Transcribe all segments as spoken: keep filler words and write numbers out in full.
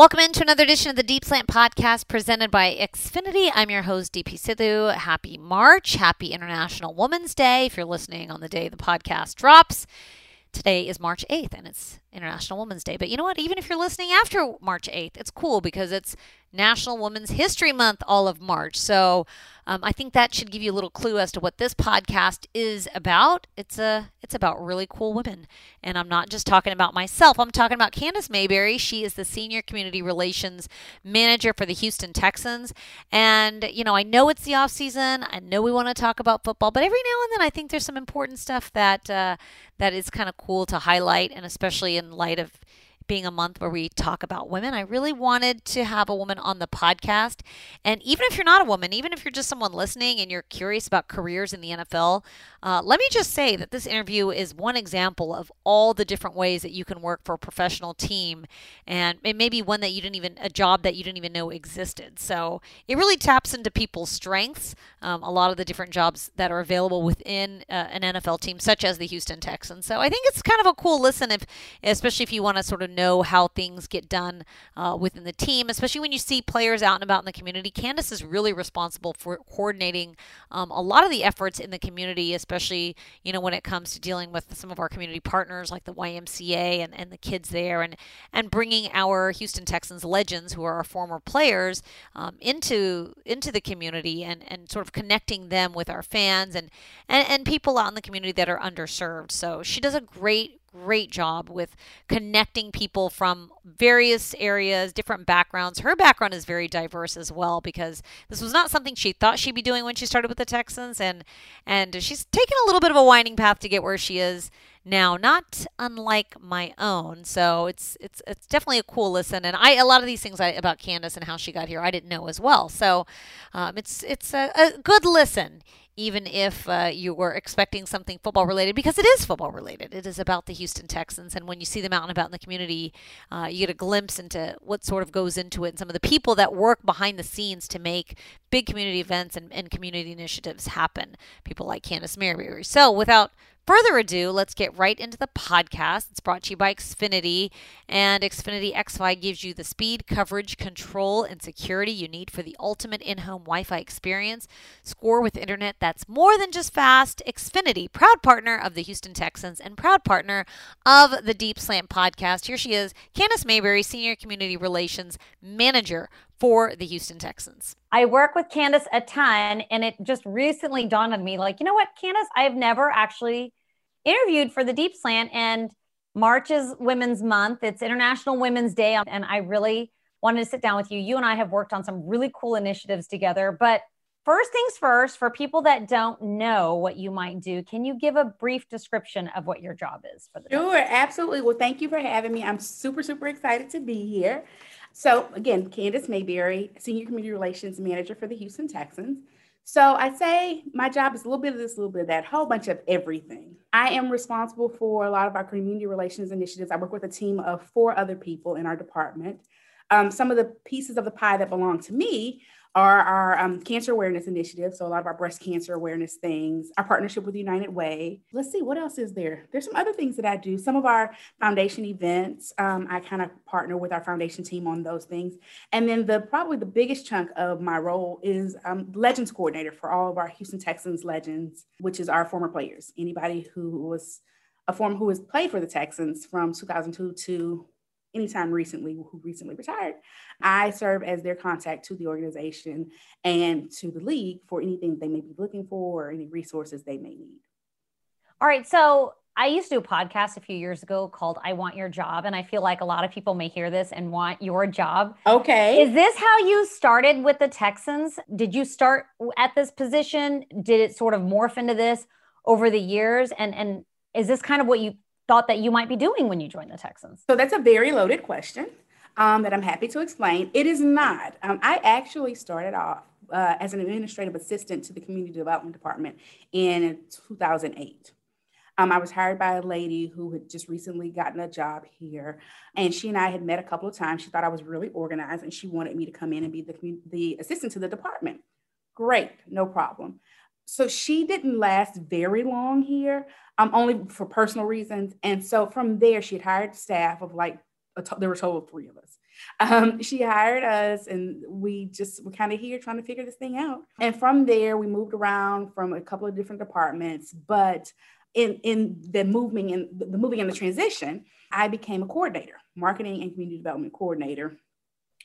Welcome into another edition of the Deep Slant Podcast presented by Xfinity. I'm your host, D P. Sidhu. Happy March. Happy International Women's Day if you're listening on the day the podcast drops. Today is March eighth, and it's International Women's Day. But you know what? Even if you're listening after March eighth, it's cool because it's National Women's History Month all of March. So um, I think that should give you a little clue as to what this podcast is about. It's a, it's about really cool women. And I'm not just talking about myself. I'm talking about Candace Mayberry. She is the Senior Community Relations Manager for the Houston Texans. And, you know, I know it's the off season. I know we want to talk about football. But every now and then I think there's some important stuff that uh, that is kind of cool to highlight, and especially in light of being a month where we talk about women. I really wanted to have a woman on the podcast. And even if you're not a woman, even if you're just someone listening and you're curious about careers in the N F L, uh, let me just say that this interview is one example of all the different ways that you can work for a professional team. And it may be one that you didn't even, a job that you didn't even know existed. So it really taps into people's strengths. Um, a lot of the different jobs that are available within uh, an N F L team, such as the Houston Texans. So I think it's kind of a cool listen, if, especially if you want to sort of know know how things get done uh, within the team, especially when you see players out and about in the community. Candace is really responsible for coordinating um, a lot of the efforts in the community, especially, you know, when it comes to dealing with some of our community partners like the Y M C A and, and the kids there, and, and bringing our Houston Texans legends, who are our former players, um, into into the community, and, and sort of connecting them with our fans and, and, and people out in the community that are underserved. So she does a great Great job with connecting people from various areas, different backgrounds. Her background is very diverse as well, because this was not something she thought she'd be doing when she started with the Texans, and and she's taken a little bit of a winding path to get where she is now, not unlike my own. So it's it's it's definitely a cool listen, and I a lot of these things I, about Candace and how she got here I didn't know as well. So um, it's it's a, a good listen. Even if uh, you were expecting something football related, because it is football related. It is about the Houston Texans. And when you see them out and about in the community, uh, you get a glimpse into what sort of goes into it and some of the people that work behind the scenes to make big community events and, and community initiatives happen. People like Candace Mayberry. So without further ado, let's get right into the podcast. It's brought to you by Xfinity, and Xfinity X F I gives you the speed, coverage, control, and security you need for the ultimate in-home Wi-Fi experience. Score with internet that's more than just fast. Xfinity, proud partner of the Houston Texans and proud partner of the Deep Slant Podcast. Here she is, Candace Mayberry, Senior Community Relations Manager for the Houston Texans. I work with Candace a ton, and it just recently dawned on me, like, you know what, Candace, I have never actually interviewed for the Deep Slant, and March is Women's Month. It's International Women's Day, and I really wanted to sit down with you. You and I have worked on some really cool initiatives together, but first things first, for people that don't know what you might do, can you give a brief description of what your job is for the Sure, Texans? Absolutely. Well, thank you for having me. I'm super, super excited to be here. So again, Candace Mayberry, Senior Community Relations Manager for the Houston Texans. So I say my job is a little bit of this, a little bit of that, a whole bunch of everything. I am responsible for a lot of our community relations initiatives. I work with a team of four other people in our department. Um, some of the pieces of the pie that belong to me are our um, cancer awareness initiative. So a lot of our breast cancer awareness things, our partnership with United Way. Let's see, what else is there? There's some other things that I do. Some of our foundation events, um, I kind of partner with our foundation team on those things. And then the probably the biggest chunk of my role is um, Legends Coordinator for all of our Houston Texans Legends, which is our former players. Anybody who was a former, who has played for the Texans from two thousand two to anytime recently, who recently retired, I serve as their contact to the organization and to the league for anything they may be looking for or any resources they may need. All right. So I used to do a podcast a few years ago called I Want Your Job. And I feel like a lot of people may hear this and want your job. Okay. Is this how you started with the Texans? Did you start at this position? Did it sort of morph into this over the years? And, and is this kind of what you thought that you might be doing when you join the Texans? So that's a very loaded question um, that I'm happy to explain. It is not. Um, I actually started off uh, as an administrative assistant to the community development department in two thousand eight. Um, I was hired by a lady who had just recently gotten a job here, and she and I had met a couple of times. She thought I was really organized, and she wanted me to come in and be the, commun- the assistant to the department. Great, no problem. So she didn't last very long here, um, only for personal reasons. And so from there, she had hired staff of like a to- there were a total of three of us. Um, she hired us, and we just were kind of here trying to figure this thing out. And from there, we moved around from a couple of different departments. But in in the moving and the moving and the transition, I became a coordinator, marketing and community development coordinator.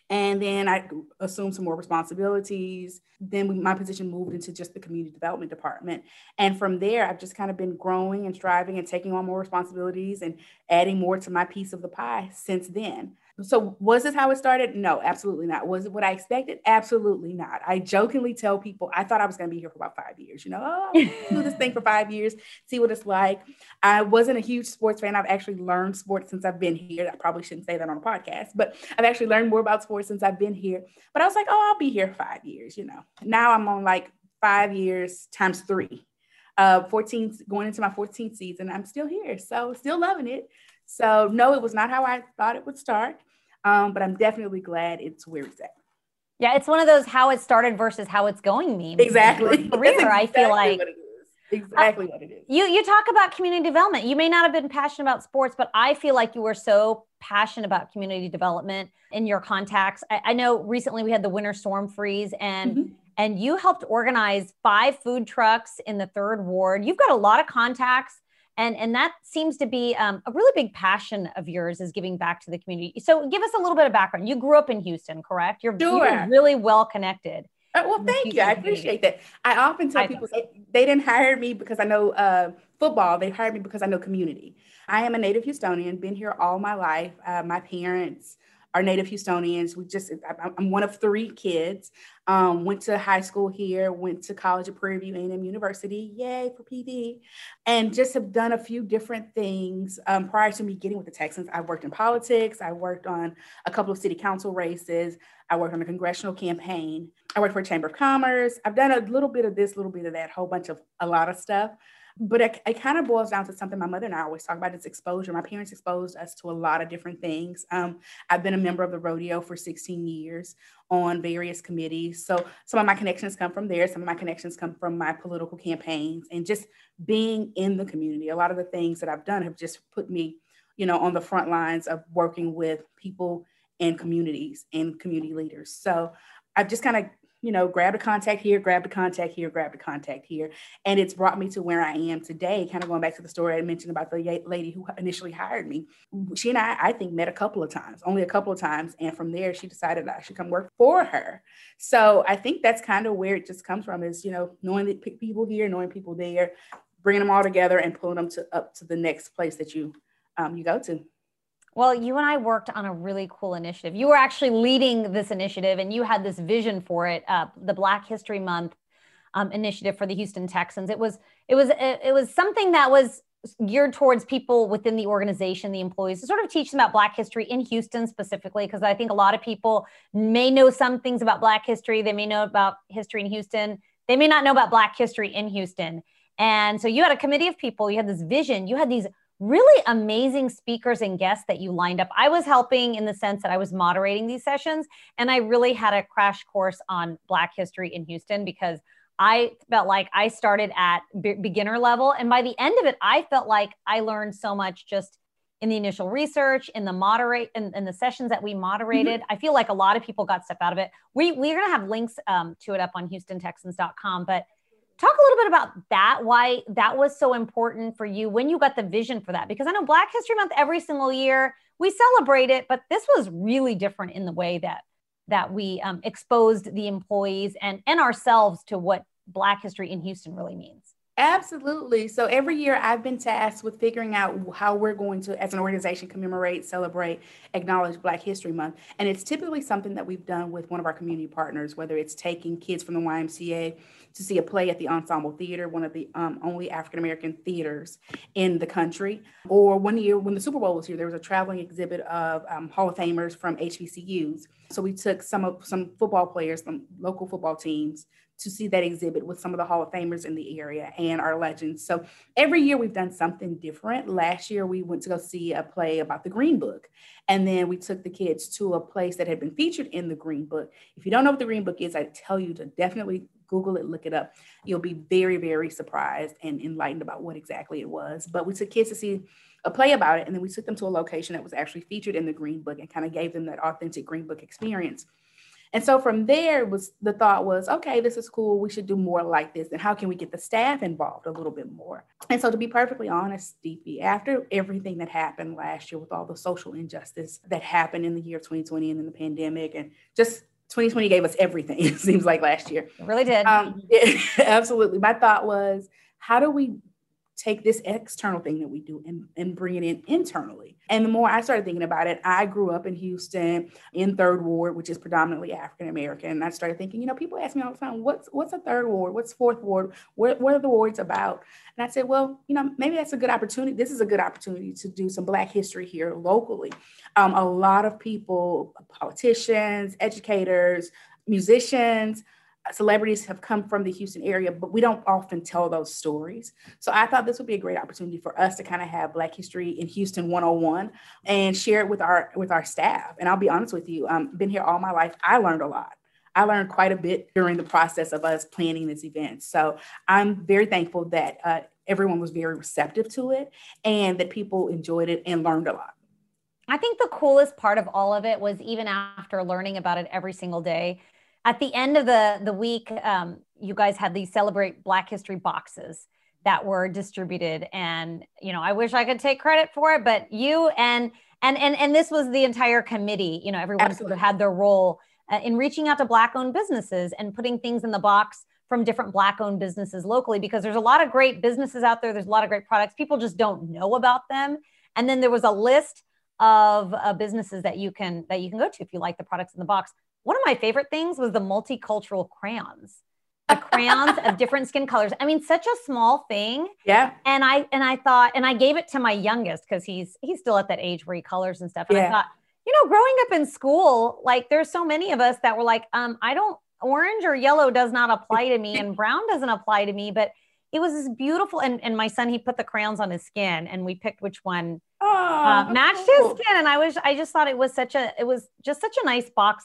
And then I assumed some more responsibilities. Then we, my position moved into just the community development department. And from there, I've just kind of been growing and striving and taking on more responsibilities and adding more to my piece of the pie since then. So was this how it started? No, absolutely not. Was it what I expected? Absolutely not. I jokingly tell people, I thought I was going to be here for about five years. You know, oh, do this thing for five years, see what it's like. I wasn't a huge sports fan. I've actually learned sports since I've been here. I probably shouldn't say that on a podcast, but I've actually learned more about sports since I've been here. But I was like, oh, I'll be here five years, you know. Now I'm on like five years times three. Uh, fourteen, going into my fourteenth season, I'm still here. So still loving it. So no, it was not how I thought it would start, um, but I'm definitely glad it's where it's at. Yeah, it's one of those how it started versus how it's going memes. Exactly. Career, exactly I feel like. What it is. Exactly uh, what it is. You, you talk about community development. You may not have been passionate about sports, but I feel like you were so passionate about community development in your contacts. I, I know recently we had the winter storm freeze, and mm-hmm. and you helped organize five food trucks in the third ward. You've got a lot of contacts. And, and that seems to be um, a really big passion of yours, is giving back to the community. So give us a little bit of background. You grew up in Houston, correct? You're, sure. You're really well connected. Uh, well, thank you. I appreciate that. I often tell I people so. they, they didn't hire me because I know uh, football. They hired me because I know community. I am a native Houstonian, been here all my life. Uh, my parents are native Houstonians. We just, I'm one of three kids, um, went to high school here, went to college at Prairie View A and M University, yay for P V, and just have done a few different things. Um, prior to me getting with the Texans, I worked in politics. I worked on a couple of city council races. I worked on a congressional campaign. I worked for a chamber of commerce. I've done a little bit of this, little bit of that, whole bunch of a lot of stuff. But it, it kind of boils down to something my mother and I always talk about. It's exposure. My parents exposed us to a lot of different things. Um, I've been a member of the rodeo for sixteen years on various committees. So some of my connections come from there. Some of my connections come from my political campaigns and just being in the community. A lot of the things that I've done have just put me, you know, on the front lines of working with people and communities and community leaders. So I've just kind of you know, grab a contact here, grab a contact here, grab a contact here. And it's brought me to where I am today. Kind of going back to the story I mentioned about the lady who initially hired me. She and I, I think, met a couple of times, only a couple of times. And from there, she decided I should come work for her. So I think that's kind of where it just comes from is, you know, knowing the people here, knowing people there, bringing them all together and pulling them to up to the next place that you um, you go to. Well, you and I worked on a really cool initiative. You were actually leading this initiative and you had this vision for it, uh, the Black History Month um, initiative for the Houston Texans. It was it was, it was something that was geared towards people within the organization, the employees, to sort of teach them about Black history in Houston specifically, because I think a lot of people may know some things about Black history. They may know about history in Houston. They may not know about Black history in Houston. And so you had a committee of people. You had this vision. You had these really amazing speakers and guests that you lined up. I was helping in the sense that I was moderating these sessions, and I really had a crash course on Black history in Houston because I felt like I started at b- beginner level. And by the end of it, I felt like I learned so much just in the initial research, in the moderate, in, in the sessions that we moderated. Mm-hmm. I feel like a lot of people got stuff out of it. We, we're going to have links um, to it up on houston texans dot com, but talk a little bit about that, why that was so important for you when you got the vision for that. Because I know Black History Month every single year, we celebrate it, but this was really different in the way that that we um, exposed the employees and, and ourselves to what Black history in Houston really means. Absolutely. So every year I've been tasked with figuring out how we're going to, as an organization, commemorate, celebrate, acknowledge Black History Month. And it's typically something that we've done with one of our community partners, whether it's taking kids from the Y M C A to see a play at the Ensemble Theater, one of the um, only African-American theaters in the country. Or one year when the Super Bowl was here, there was a traveling exhibit of um, Hall of Famers from H B C Us. So we took some of some football players, some local football teams, to see that exhibit with some of the Hall of Famers in the area and our legends. So every year we've done something different. Last year we went to go see a play about the Green Book. And then we took the kids to a place that had been featured in the Green Book. If you don't know what the Green Book is, I tell you to definitely Google it, look it up. You'll be very, very surprised and enlightened about what exactly it was. But we took kids to see a play about it. And then we took them to a location that was actually featured in the Green Book and kind of gave them that authentic Green Book experience. And so from there was the thought was, okay, this is cool. We should do more like this. And how can we get the staff involved a little bit more? And so to be perfectly honest, D P, after everything that happened last year with all the social injustice that happened in the year twenty twenty and then the pandemic, and just twenty twenty gave us everything, it seems like, last year. It really did. Um, yeah, absolutely. My thought was, how do we take this external thing that we do and, and bring it in internally? And the more I started thinking about it, I grew up in Houston in Third Ward, which is predominantly African-American. And I started thinking, you know, people ask me all the time, what's what's a Third Ward? What's Fourth Ward? What, what are the wards about? And I said, well, you know, maybe that's a good opportunity. This is a good opportunity to do some Black history here locally. Um, a lot of people, politicians, educators, musicians, celebrities have come from the Houston area, but we don't often tell those stories. So I thought this would be a great opportunity for us to kind of have Black History in Houston one oh one and share it with our with our staff. And I'll be honest with you, um, been here all my life. I learned a lot. I learned quite a bit during the process of us planning this event. So I'm very thankful that uh, everyone was very receptive to it and that people enjoyed it and learned a lot. I think the coolest part of all of it was, even after learning about it every single day, at the end of the, the week, um, you guys had these Celebrate Black History boxes that were distributed. And, you know, I wish I could take credit for it, but you and, and, and, and this was the entire committee, you know, everyone sort of had their role uh, in reaching out to Black owned businesses and putting things in the box from different Black owned businesses locally, because there's a lot of great businesses out there. There's a lot of great products. People just don't know about them. And then there was a list of uh, businesses that you can, that you can go to if you like the products in the box. One of my favorite things was the multicultural crayons, the crayons of different skin colors. I mean, such a small thing. Yeah. And I, and I thought, and I gave it to my youngest because he's, he's still at that age where he colors and stuff. And yeah. I thought, you know, growing up in school, like there's so many of us that were like, um, I don't, orange or yellow does not apply to me and brown doesn't apply to me, but it was this beautiful. And, and my son, he put the crayons on his skin and we picked which one oh, uh, matched cool. his skin. And I was, I just thought it was such a, it was just such a nice box.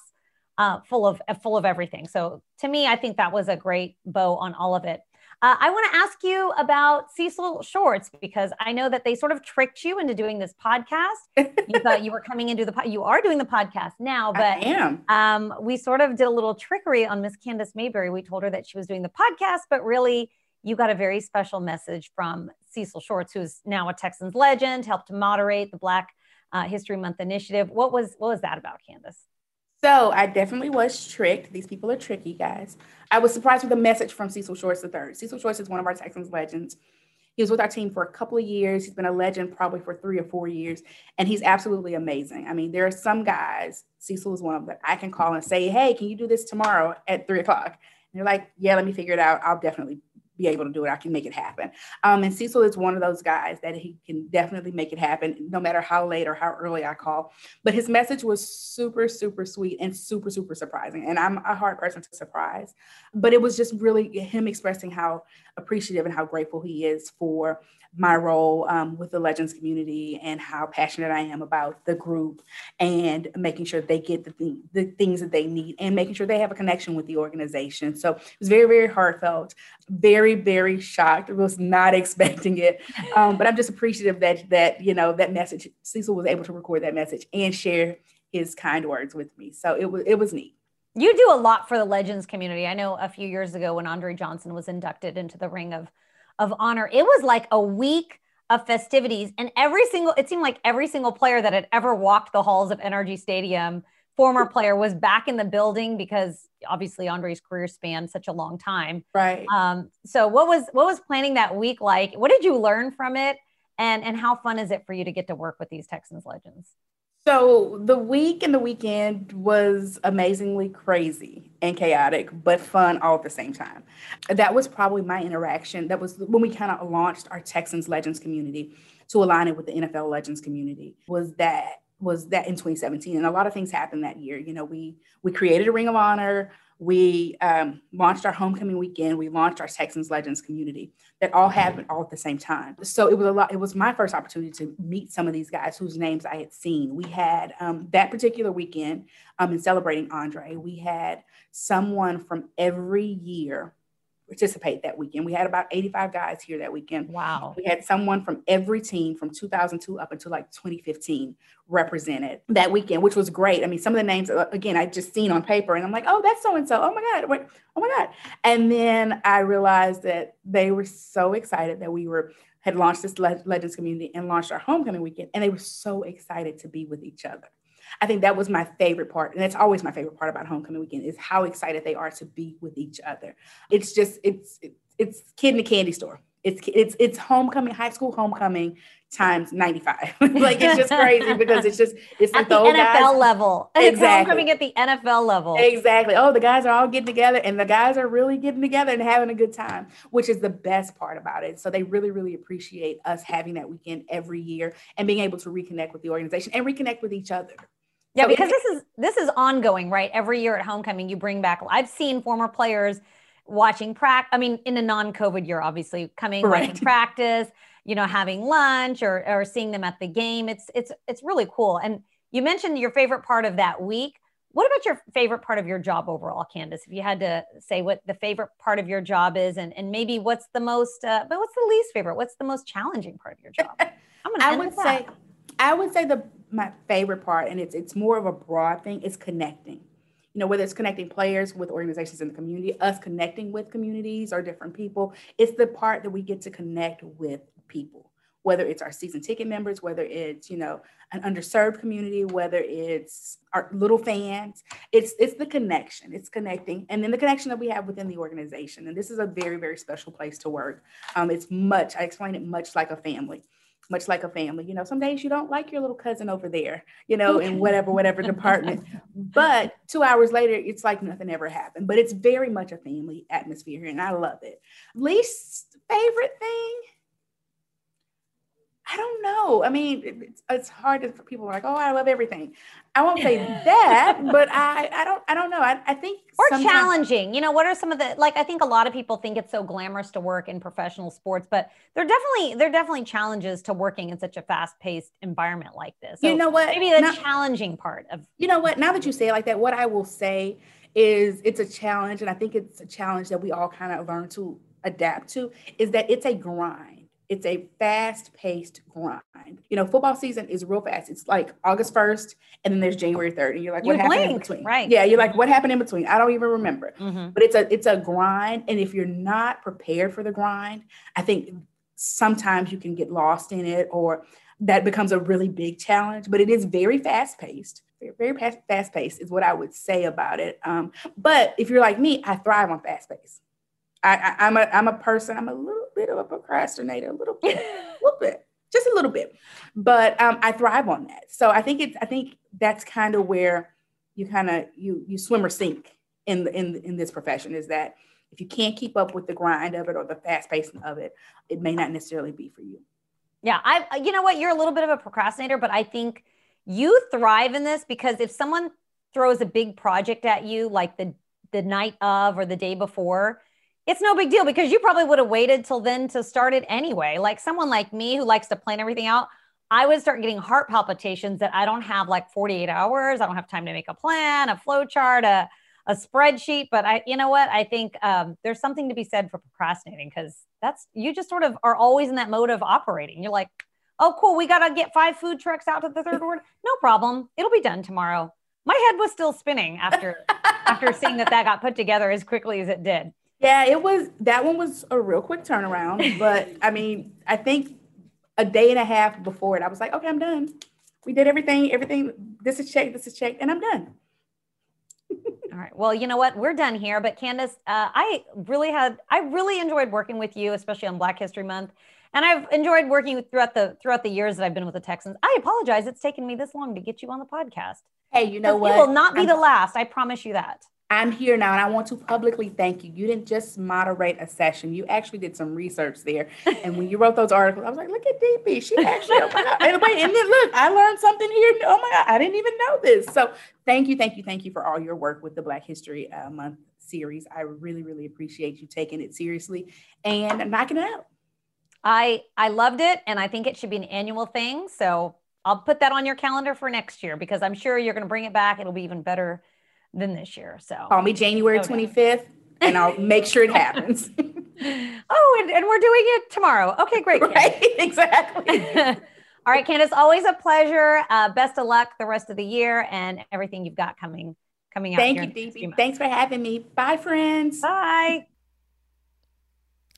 Uh, full of uh, full of everything. So to me, I think that was a great bow on all of it. Uh, I want to ask you about Cecil Shorts, because I know that they sort of tricked you into doing this podcast. You thought you were coming into the po- you are doing the podcast now, but I am. Um, we sort of did a little trickery on Miss Candace Mayberry. We told her that she was doing the podcast, but really you got a very special message from Cecil Shorts, who's now a Texans legend, helped moderate the Black uh, History Month initiative. What was what was that about, Candace? So I definitely was tricked. These people are tricky, guys. I was surprised with a message from Cecil Shorts the third. Cecil Shorts is one of our Texans legends. He was with our team for a couple of years. He's been a legend probably for three or four years, and he's absolutely amazing. I mean, there are some guys, Cecil is one of them, that I can call and say, hey, can you do this tomorrow at three o'clock? And they're like, yeah, let me figure it out. I'll definitely be able to do it. I can make it happen. Um, and Cecil is one of those guys that he can definitely make it happen, no matter how late or how early I call. But his message was super, super sweet and super, super surprising. And I'm a hard person to surprise, but it was just really him expressing how appreciative and how grateful he is for my role um, with the Legends community and how passionate I am about the group and making sure they get the, th- the things that they need and making sure they have a connection with the organization. So it was very, very heartfelt, very, very shocked. I was not expecting it, um, but I'm just appreciative that, that, you know, that message, Cecil was able to record that message and share his kind words with me. So it was, it was neat. You do a lot for the Legends community. I know a few years ago when Andre Johnson was inducted into the Ring of of honor, it was like a week of festivities, and every single, it seemed like every single player that had ever walked the halls of N R G stadium, former player, was back in the building, because obviously Andre's career spanned such a long time. Right. Um, so what was, what was planning that week like? What did you learn from it? And, and how fun is it for you to get to work with these Texans legends? So the week and the weekend was amazingly crazy and chaotic, but fun all at the same time. That was probably my interaction. That was when we kind of launched our Texans Legends community to align it with the N F L Legends community, was that was that in twenty seventeen. And a lot of things happened that year. You know, we we created a Ring of Honor. We um, launched our homecoming weekend. We launched our Texans Legends community. That all happened all at the same time. So it was a lot. It was my first opportunity to meet some of these guys whose names I had seen. We had um, that particular weekend um, in celebrating Andre, we had someone from every year participate that weekend. We had about eighty-five guys here that weekend. Wow. We had someone from every team from two thousand two up until like twenty fifteen represented that weekend, which was great. I mean, some of the names, again, I just seen on paper and I'm like, oh, that's so-and-so. Oh my God. Wait, oh my God. And then I realized that they were so excited that we were had launched this Le- Legends community and launched our homecoming weekend. And they were so excited to be with each other. I think that was my favorite part. And that's always my favorite part about homecoming weekend is how excited they are to be with each other. It's just, it's, it's kid in a candy store. It's, it's, it's homecoming, high school homecoming times ninety-five. Like, it's just crazy because it's just, it's at like the N F L guys. Level. Exactly. It's homecoming at the N F L level. Exactly. Oh, the guys are all getting together and the guys are really getting together and having a good time, which is the best part about it. So they really, really appreciate us having that weekend every year and being able to reconnect with the organization and reconnect with each other. Yeah, because this is this is ongoing, right? Every year at homecoming, you bring back. I've seen former players watching practice. I mean, in a non-COVID year, obviously, coming right. watching practice, you know, having lunch or or seeing them at the game. It's it's it's really cool. And you mentioned your favorite part of that week. What about your favorite part of your job overall, Candace? If you had to say what the favorite part of your job is, and and maybe what's the most, uh, but what's the least favorite? What's the most challenging part of your job? I'm gonna. I would say, I would say the. My favorite part, and it's it's more of a broad thing, is connecting. You know, whether it's connecting players with organizations in the community, us connecting with communities or different people, it's the part that we get to connect with people, whether it's our season ticket members, whether it's, you know, an underserved community, whether it's our little fans, it's it's the connection, it's connecting. And then the connection that we have within the organization. And this is a very, very special place to work. Um, it's much, I explain it much like a family. much like a family, you know, some days you don't like your little cousin over there, you know, in whatever, whatever department, but two hours later, it's like nothing ever happened, but it's very much a family atmosphere and I love it. Least favorite thing? I don't know. I mean, it's, it's hard to, people are like, oh, I love everything. I won't say that, but I, I don't, I don't know. I, I think. Or sometimes- challenging, you know, what are some of the, like, I think a lot of people think it's so glamorous to work in professional sports, but there are definitely, there are definitely challenges to working in such a fast paced environment like this. So you know what? Maybe the now, challenging part of. You know what? Now that you say it like that, what I will say is it's a challenge. And I think it's a challenge that we all kind of learn to adapt to is that it's a grind. It's a fast-paced grind. You know, football season is real fast. It's like August first, and then there's January third, and you're like, what you happened in between? Right. Yeah, you're like, what happened in between? I don't even remember. Mm-hmm. But it's a it's a grind, and if you're not prepared for the grind, I think sometimes you can get lost in it, or that becomes a really big challenge. But it is very fast-paced. Very fast-paced is what I would say about it. Um, but if you're like me, I thrive on fast-paced. I, I, I'm a I'm a person. I'm a little bit of a procrastinator, a little bit, a little bit, just a little bit. But um, I thrive on that. So I think it's I think that's kind of where you kind of you you swim or sink in the, in in this profession is that if you can't keep up with the grind of it or the fast pacing of it, it may not necessarily be for you. Yeah, I you know what, you're a little bit of a procrastinator, but I think you thrive in this because if someone throws a big project at you, like the the night of or the day before. It's no big deal because you probably would have waited till then to start it anyway. Like someone like me who likes to plan everything out, I would start getting heart palpitations that I don't have like forty-eight hours. I don't have time to make a plan, a flow chart, a, a spreadsheet. But I, you know what? I think um, there's something to be said for procrastinating because that's, you just sort of are always in that mode of operating. You're like, oh, cool. We got to get five food trucks out to the third ward. No problem. It'll be done tomorrow. My head was still spinning after, after seeing that that got put together as quickly as it did. Yeah, it was, that one was a real quick turnaround, but I mean, I think a day and a half before it, I was like, okay, I'm done. We did everything, everything, this is checked, this is checked, and I'm done. All right, well, you know what, we're done here, but Candace, uh, I really had, I really enjoyed working with you, especially on Black History Month, and I've enjoyed working with, throughout the throughout the years that I've been with the Texans. I apologize, it's taken me this long to get you on the podcast. Hey, you know what? It will not be I'm- the last, I promise you that. I'm here now and I want to publicly thank you. You didn't just moderate a session. You actually did some research there. And when you wrote those articles, I was like, look at D P. She actually, oh my God. And wait, and then look, I learned something here. Oh my God, I didn't even know this. So thank you, thank you, thank you for all your work with the Black History uh, Month series. I really, really appreciate you taking it seriously and knocking it out. I, I loved it. And I think it should be an annual thing. So I'll put that on your calendar for next year because I'm sure you're going to bring it back. It'll be even better than this year. So call me January twenty-fifth. and I'll make sure it happens. Oh, and, and we're doing it tomorrow. Okay, great. Right, exactly. All right, Candace, always a pleasure. Uh, best of luck the rest of the year and everything you've got coming coming out. Thank you, D P. Thanks for having me. Bye, friends. Bye.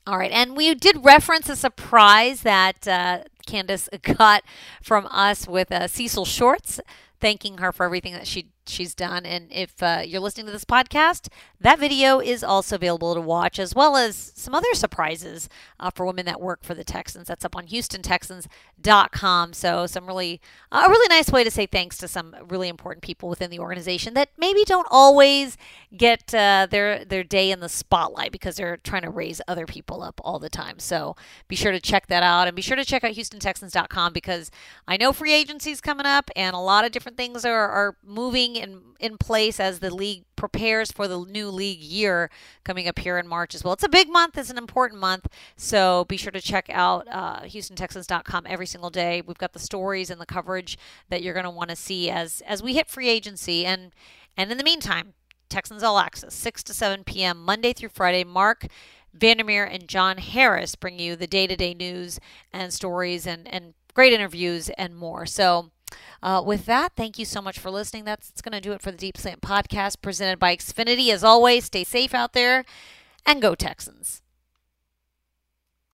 All right, and we did reference a surprise that uh, Candace got from us with uh, Cecil Shorts, thanking her for everything that she she's done. And if uh, you're listening to this podcast, that video is also available to watch, as well as some other surprises uh, for women that work for the Texans. That's up on Houston Texans dot com. So some really, uh, a really nice way to say thanks to some really important people within the organization that maybe don't always get uh, their, their day in the spotlight because they're trying to raise other people up all the time. So be sure to check that out, and be sure to check out Houston Texans dot com, because I know free agency is coming up and a lot of different things are, are moving in in place as the league prepares for the new league year coming up here in March as well. It's a big month. It's an important month. So be sure to check out uh, Houston Texans dot com every single day. We've got the stories and the coverage that you're going to want to see as as we hit free agency. And and in the meantime, Texans All Access, six to seven p.m. Monday through Friday. Mark Vandermeer and John Harris bring you the day-to-day news and stories and, and great interviews and more. So Uh, with that, thank you so much for listening. That's, that's going to do it for the Deep Slant Podcast presented by Xfinity. As always, stay safe out there and go Texans.